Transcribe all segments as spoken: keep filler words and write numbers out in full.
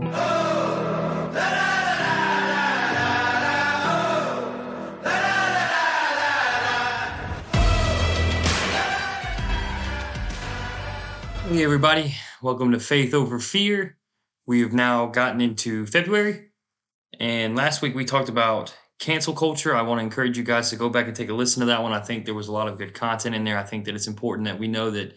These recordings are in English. Oh, da-da! Hey everybody, welcome to Faith Over Fear. We have now gotten into February, and last week we talked about cancel culture. I want to encourage you guys to go back and take a listen to that one. I think there was a lot of good content in there. I think that it's important that we know that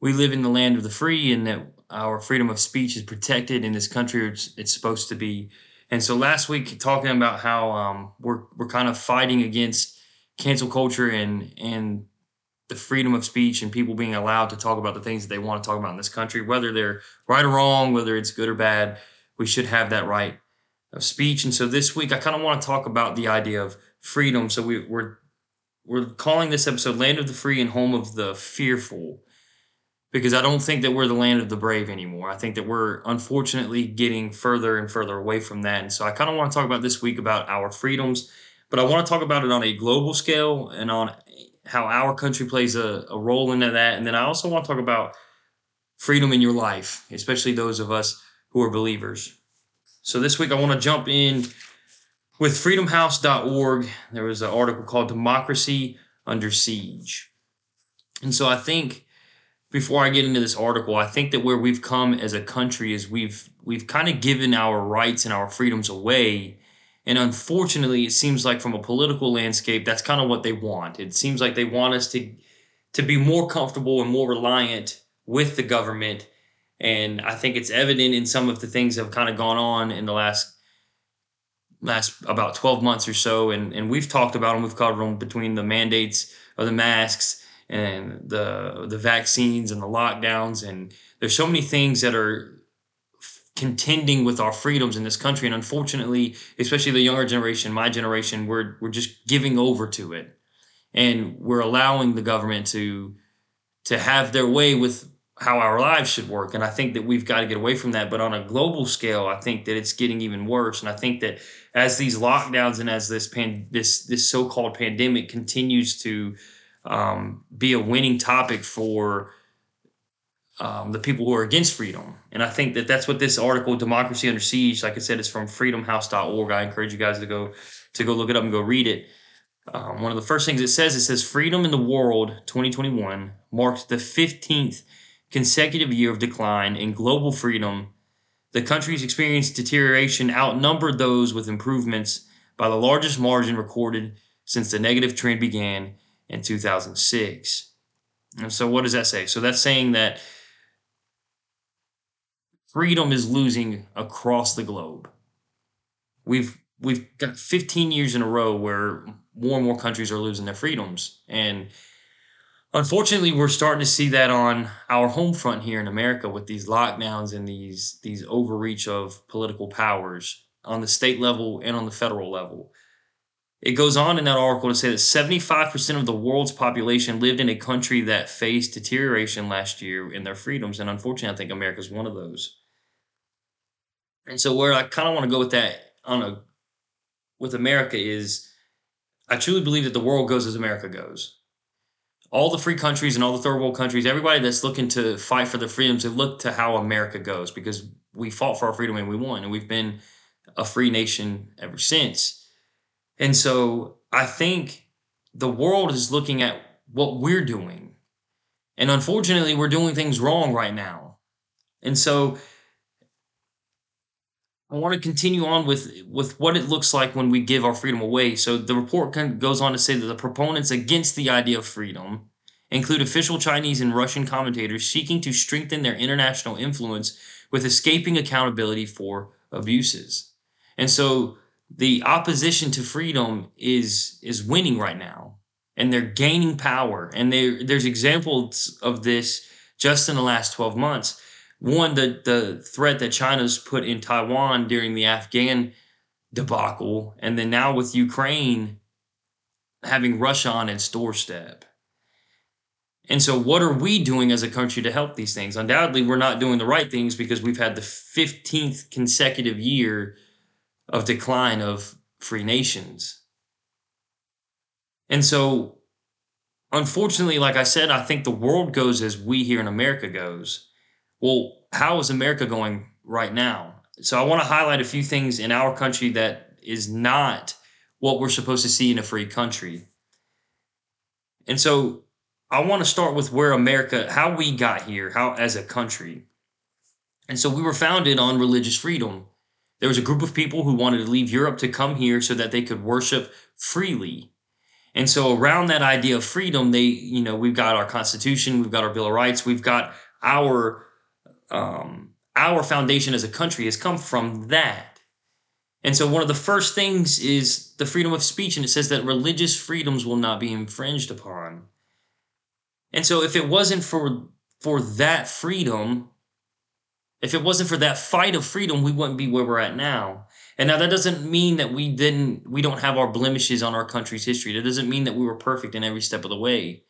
we live in the land of the free and that our freedom of speech is protected in this country. It's, it's supposed to be. And so last week, talking about how um, we're we're kind of fighting against cancel culture and and the freedom of speech and people being allowed to talk about the things that they want to talk about in this country, whether they're right or wrong, whether it's good or bad, we should have that right of speech. And so this week, I kind of want to talk about the idea of freedom. So we, we're we're calling this episode Land of the Free and Home of the Fearful, because I don't think that we're the land of the brave anymore. I think that we're unfortunately getting further and further away from that. And so I kind of want to talk about this week about our freedoms, but I want to talk about it on a global scale and on how our country plays a, a role into that. And then I also want to talk about freedom in your life, especially those of us who are believers. So this week I want to jump in with freedom house dot org. There was an article called Democracy Under Siege. And so I think before I get into this article, I think that where we've come as a country is we've we've kind of given our rights and our freedoms away. And unfortunately, it seems like from a political landscape, that's kind of what they want. It seems like they want us to to be more comfortable and more reliant with the government. And I think it's evident in some of the things that have kind of gone on in the last last about twelve months or so. And, and we've talked about them. We've covered them between the mandates of the masks and the the vaccines and the lockdowns. And there's so many things that are contending with our freedoms in this country. And unfortunately, especially the younger generation, my generation, we're we're just giving over to it. And we're allowing the government to to have their way with how our lives should work. And I think that we've got to get away from that. But on a global scale, I think that it's getting even worse. And I think that as these lockdowns and as this pan, this this so-called pandemic continues to um, be a winning topic for Um, the people who are against freedom. And I think that that's what this article, Democracy Under Siege, like I said, is from freedom house dot org. I encourage you guys to go to go look it up and go read it. Um, one of the first things it says, it says, freedom in the world twenty twenty-one marks the fifteenth consecutive year of decline in global freedom. The country's experienced deterioration outnumbered those with improvements by the largest margin recorded since the negative trend began in two thousand six. And so what does that say? So that's saying that freedom is losing across the globe. We've we've got fifteen years in a row where more and more countries are losing their freedoms. And unfortunately, we're starting to see that on our home front here in America with these lockdowns and these, these overreach of political powers on the state level and on the federal level. It goes on in that article to say that seventy-five percent of the world's population lived in a country that faced deterioration last year in their freedoms. And unfortunately, I think America is one of those. And so where I kind of want to go with that on a with America is I truly believe that the world goes as America goes. All the free countries and all the third world countries, everybody that's looking to fight for their freedoms, they look to how America goes because we fought for our freedom and we won. And we've been a free nation ever since. And so I think the world is looking at what we're doing. And unfortunately, we're doing things wrong right now. And so I want to continue on with, with what it looks like when we give our freedom away. So the report goes on to say that the proponents against the idea of freedom include official Chinese and Russian commentators seeking to strengthen their international influence with escaping accountability for abuses. And so the opposition to freedom is is winning right now, and they're gaining power. And they, there's examples of this just in the last twelve months. One, the, the threat that China's put in Taiwan during the Afghan debacle, and then now with Ukraine having Russia on its doorstep. And so what are we doing as a country to help these things? Undoubtedly, we're not doing the right things because we've had the fifteenth consecutive year of decline of free nations. And so, unfortunately, like I said, I think the world goes as we here in America goes. Well, how is America going right now? So I want to highlight a few things in our country that is not what we're supposed to see in a free country. And so I want to start with where America, how we got here, how as a country. And so we were founded on religious freedom. There was a group of people who wanted to leave Europe to come here so that they could worship freely. And so around that idea of freedom, they, you know, we've got our Constitution, we've got our Bill of Rights, we've got our, um, our foundation as a country has come from that. And so one of the first things is the freedom of speech, and it says that religious freedoms will not be infringed upon. And so if it wasn't for, for that freedom, if it wasn't for that fight of freedom, we wouldn't be where we're at now. And now that doesn't mean that we didn't, we don't have our blemishes on our country's history. That doesn't mean that we were perfect in every step of the way.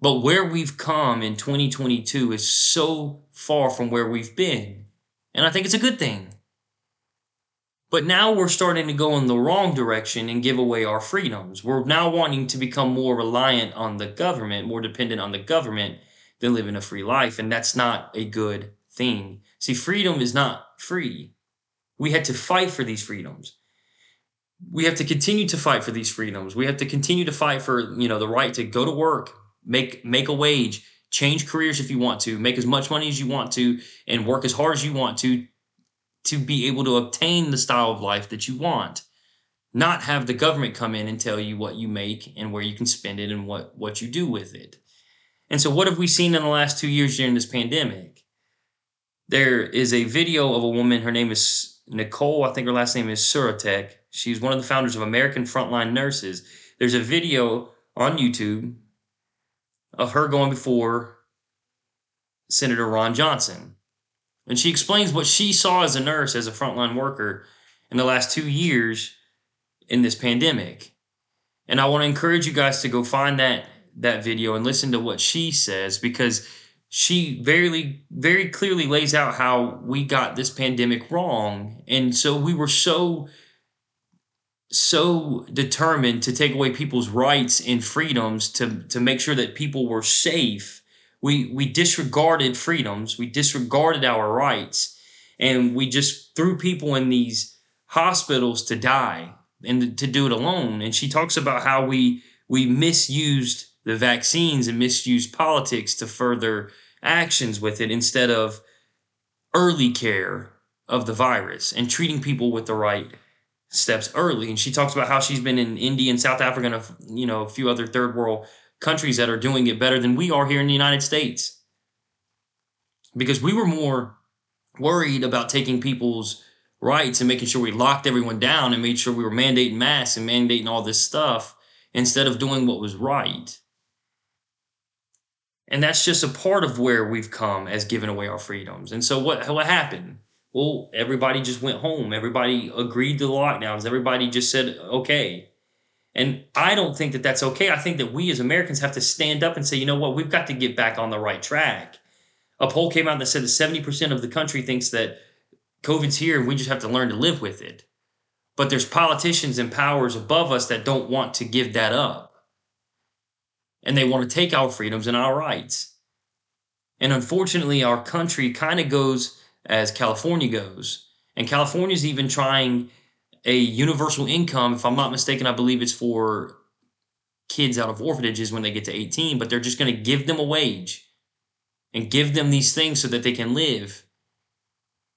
But where we've come in twenty twenty-two is so far from where we've been. And I think it's a good thing. But now we're starting to go in the wrong direction and give away our freedoms. We're now wanting to become more reliant on the government, more dependent on the government than living a free life. And that's not a good thing. See, freedom is not free. We had to fight for these freedoms. We have to continue to fight for these freedoms. We have to continue to fight for, you know, the right to go to work, make make a wage, change careers if you want to, make as much money as you want to, and work as hard as you want to, to be able to obtain the style of life that you want. Not have the government come in and tell you what you make and where you can spend it and what, what you do with it. And so what have we seen in the last two years during this pandemic? There is a video of a woman, her name is Nicole, I think her last name is Suratek. She's one of the founders of American Frontline Nurses. There's a video on YouTube of her going before Senator Ron Johnson. And she explains what she saw as a nurse, as a frontline worker in the last two years in this pandemic. And I want to encourage you guys to go find that, that video and listen to what she says, because she very, very clearly lays out how we got this pandemic wrong. And so we were so, so determined to take away people's rights and freedoms to, to make sure that people were safe. We, we disregarded freedoms. We disregarded our rights. And we just threw people in these hospitals to die and to do it alone. And she talks about how we, we misused the vaccines and misused politics to further actions with it instead of early care of the virus and treating people with the right steps early. And she talks about how she's been in India and South Africa and a, you know, a few other third world countries that are doing it better than we are here in the United States, because we were more worried about taking people's rights and making sure we locked everyone down and made sure we were mandating masks and mandating all this stuff instead of doing what was right. And that's just a part of where we've come as giving away our freedoms. And so what, what happened? Well, everybody just went home. Everybody agreed to the lockdowns. Everybody just said, okay. And I don't think that that's okay. I think that we as Americans have to stand up and say, you know what, we've got to get back on the right track. A poll came out that said that seventy percent of the country thinks that COVID's here and we just have to learn to live with it. But there's politicians and powers above us that don't want to give that up. And they want to take our freedoms and our rights. And unfortunately, our country kind of goes as California goes. And California's even trying a universal income. If I'm not mistaken, I believe it's for kids out of orphanages when they get to eighteen. But they're just going to give them a wage and give them these things so that they can live.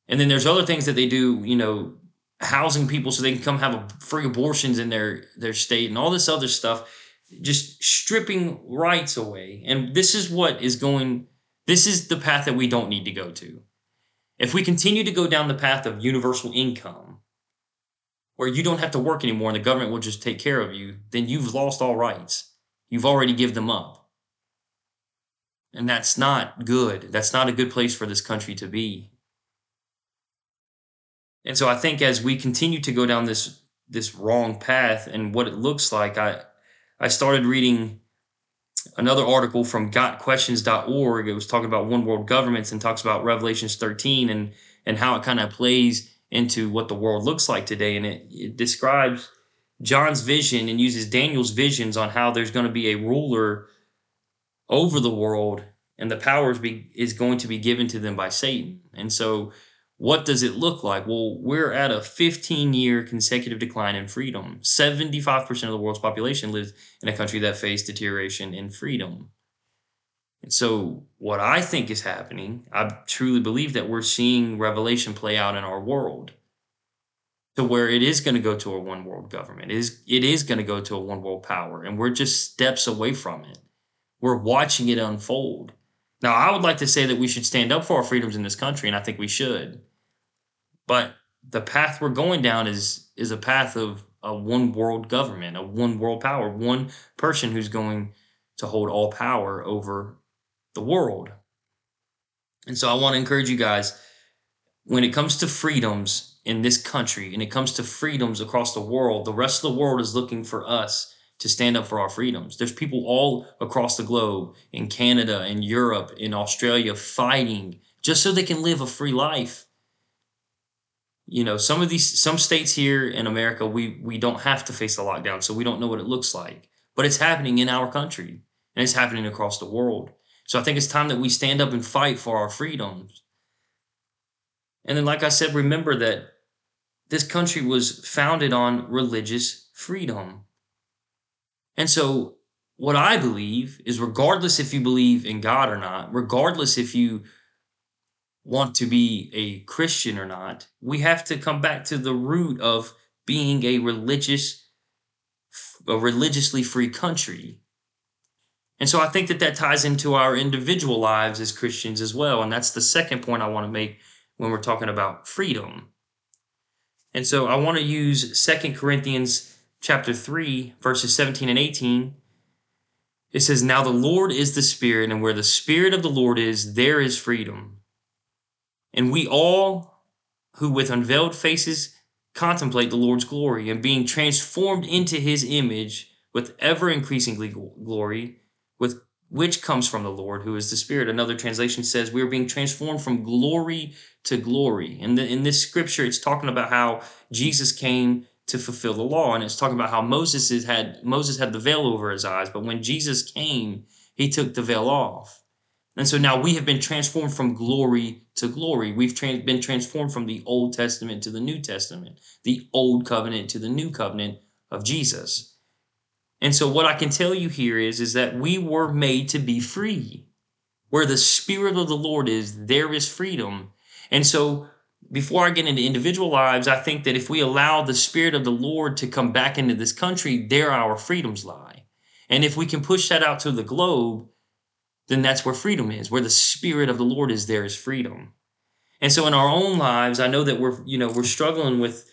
And then there's other things that they do, you know, housing people so they can come have a free abortions in their, their state and all this other stuff. Just stripping rights away. And this is what is going, this is the path that we don't need to go to. If we continue to go down the path of universal income, where you don't have to work anymore and the government will just take care of you, then you've lost all rights. You've already given them up. And that's not good. That's not a good place for this country to be. And so I think as we continue to go down this, this wrong path and what it looks like, I, I started reading another article from Got Questions dot org. It was talking about one world governments and talks about Revelations thirteen and, and how it kind of plays into what the world looks like today. And it, it describes John's vision and uses Daniel's visions on how there's going to be a ruler over the world and the powers be, is going to be given to them by Satan. And so What does it look like? Well, we're at a fifteen-year consecutive decline in freedom. seventy-five percent of the world's population lives in a country that faced deterioration in freedom. And so what I think is happening, I truly believe that we're seeing Revelation play out in our world, to where it is going to go to a one world government. It is, it is going to go to a one world power, and we're just steps away from it. We're watching it unfold. Now, I would like to say that we should stand up for our freedoms in this country, and I think we should. But the path we're going down is is a path of a one world government, a one world power, one person who's going to hold all power over the world. And so I want to encourage you guys, when it comes to freedoms in this country, and it comes to freedoms across the world, the rest of the world is looking for us to stand up for our freedoms. There's people all across the globe, in Canada, in Europe, in Australia, fighting just so they can live a free life. You know, some of these, some states here in America, we we don't have to face a lockdown, so we don't know what it looks like. But it's happening in our country, and it's happening across the world. So I think it's time that we stand up and fight for our freedoms. And then, like I said, remember that this country was founded on religious freedom. And so what I believe is, regardless if you believe in God or not, regardless if you want to be a Christian or not, we have to come back to the root of being a religious, a religiously free country. And so I think that that ties into our individual lives as Christians as well. And that's the second point I want to make when we're talking about freedom. And so I want to use Second Corinthians chapter three, verses seventeen and eighteen. It says, "Now the Lord is the Spirit, and where the Spirit of the Lord is, there is freedom. And we all who with unveiled faces contemplate the Lord's glory, and being transformed into his image with ever-increasing glory, with which comes from the Lord, who is the Spirit." Another translation says we are being transformed from glory to glory. And in, in this scripture, it's talking about how Jesus came to fulfill the law. And it's talking about how Moses is had Moses had the veil over his eyes. But when Jesus came, he took the veil off. And so now we have been transformed from glory to glory. We've trans, been transformed from the Old Testament to the New Testament, the Old Covenant to the New Covenant of Jesus. And so what I can tell you here is, is that we were made to be free. Where the Spirit of the Lord is, there is freedom. And so before I get into individual lives, I think that if we allow the Spirit of the Lord to come back into this country, there our freedoms lie. And if we can push that out to the globe, then that's where freedom is. Where the Spirit of the Lord is, there is freedom. And so in our own lives, I know that we're, you know, we're struggling with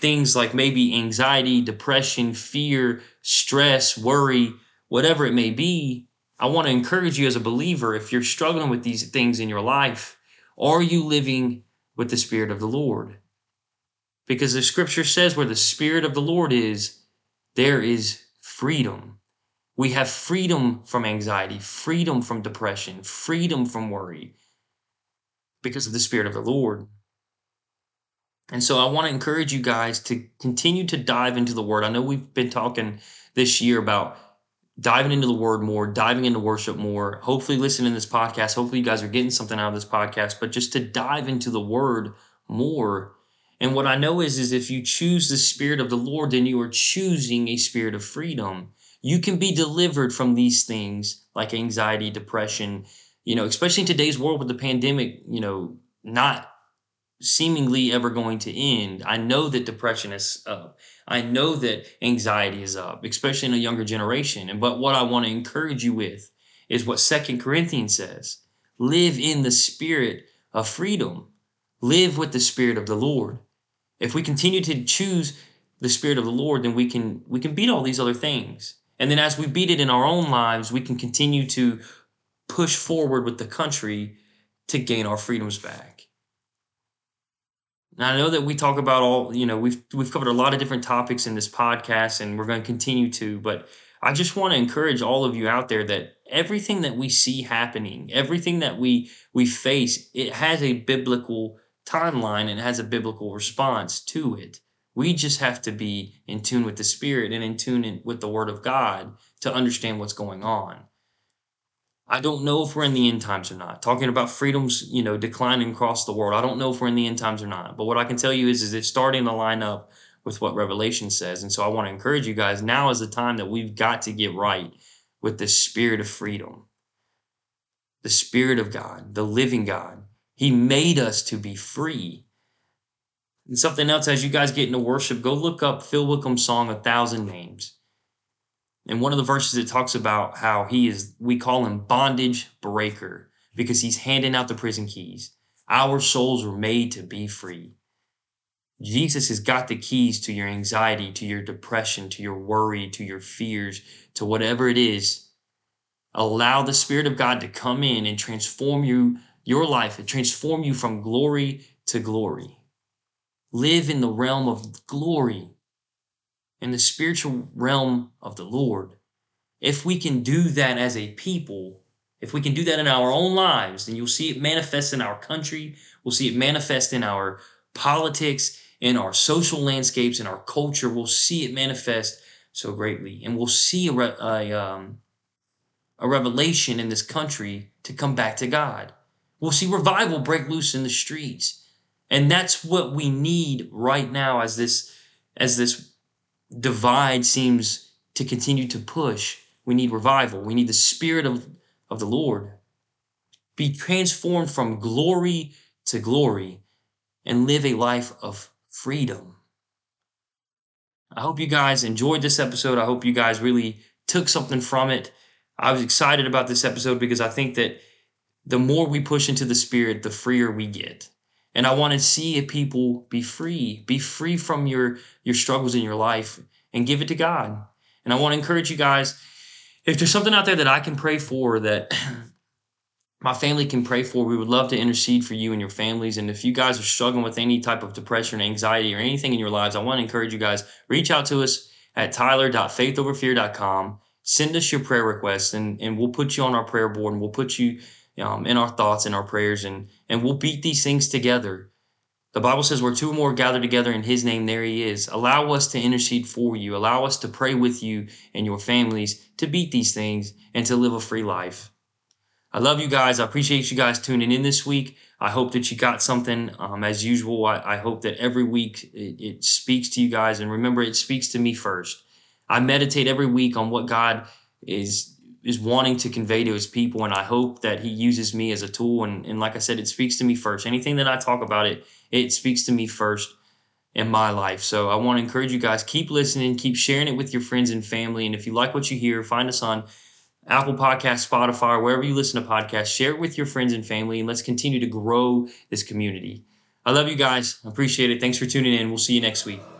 things like maybe anxiety, depression, fear, stress, worry, whatever it may be. I want to encourage you as a believer, if you're struggling with these things in your life, are you living with the Spirit of the Lord? Because the scripture says where the Spirit of the Lord is, there is freedom. We have freedom from anxiety, freedom from depression, freedom from worry because of the Spirit of the Lord. And so I want to encourage you guys to continue to dive into the Word. I know we've been talking this year about diving into the Word more, diving into worship more, hopefully listening to this podcast. Hopefully you guys are getting something out of this podcast, but just to dive into the Word more. And what I know is, is if you choose the Spirit of the Lord, then you are choosing a spirit of freedom. You can be delivered from these things like anxiety, depression, you know, especially in today's world with the pandemic, you know, not seemingly ever going to end. I know that depression is up. I know that anxiety is up, especially in a younger generation. And but what I want to encourage you with is what Second Corinthians says. Live in the spirit of freedom. Live with the Spirit of the Lord. If we continue to choose the Spirit of the Lord, then we can we can beat all these other things. And then as we beat it in our own lives, we can continue to push forward with the country to gain our freedoms back. Now, I know that we talk about all, you know, we've we've covered a lot of different topics in this podcast, and we're going to continue to, but I just want to encourage all of you out there that everything that we see happening, everything that we we face, it has a biblical timeline and it has a biblical response to it. We just have to be in tune with the Spirit and in tune with the Word of God to understand what's going on. I don't know if we're in the end times or not. Talking about freedom's, you know, declining across the world. I don't know if we're in the end times or not. But what I can tell you is, is it's starting to line up with what Revelation says. And so I want to encourage you guys, now is the time that we've got to get right with the spirit of freedom. The spirit of God, the living God. He made us to be free. And something else, as you guys get into worship, go look up Phil Wickham's song, A Thousand Names. And one of the verses, it talks about how he is, we call him bondage breaker because he's handing out the prison keys. Our souls were made to be free. Jesus has got the keys to your anxiety, to your depression, to your worry, to your fears, to whatever it is. Allow the Spirit of God to come in and transform you, your life, and transform you from glory to glory. Live in the realm of glory, in the spiritual realm of the Lord. If we can do that as a people, if we can do that in our own lives, then you'll see it manifest in our country. We'll see it manifest in our politics, in our social landscapes, in our culture. We'll see it manifest so greatly. And we'll see a, a, um, a revelation in this country to come back to God. We'll see revival break loose in the streets. And that's what we need right now as this, as this divide seems to continue to push. We need revival. We need the Spirit of, of the Lord. Be transformed from glory to glory and live a life of freedom. I hope you guys enjoyed this episode. I hope you guys really took something from it. I was excited about this episode because I think that the more we push into the Spirit, the freer we get. And I want to see if people be free, be free from your, your struggles in your life and give it to God. And I want to encourage you guys, if there's something out there that I can pray for, that my family can pray for, we would love to intercede for you and your families. And if you guys are struggling with any type of depression, anxiety, or anything in your lives, I want to encourage you guys, reach out to us at tyler dot faith over fear dot com. Send us your prayer requests, and, and we'll put you on our prayer board, and we'll put you Um, in our thoughts, in our prayers, and and we'll beat these things together. The Bible says where two or more gather together in His name, there He is. Allow us to intercede for you. Allow us to pray with you and your families to beat these things and to live a free life. I love you guys. I appreciate you guys tuning in this week. I hope that you got something. Um, as usual, I, I hope that every week it, it speaks to you guys. And remember, it speaks to me first. I meditate every week on what God is is wanting to convey to His people. And I hope that He uses me as a tool. And, and like I said, it speaks to me first. Anything that I talk about it, it speaks to me first in my life. So I want to encourage you guys, keep listening, keep sharing it with your friends and family. And if you like what you hear, find us on Apple Podcasts, Spotify, wherever you listen to podcasts, share it with your friends and family, and let's continue to grow this community. I love you guys. I appreciate it. Thanks for tuning in. We'll see you next week.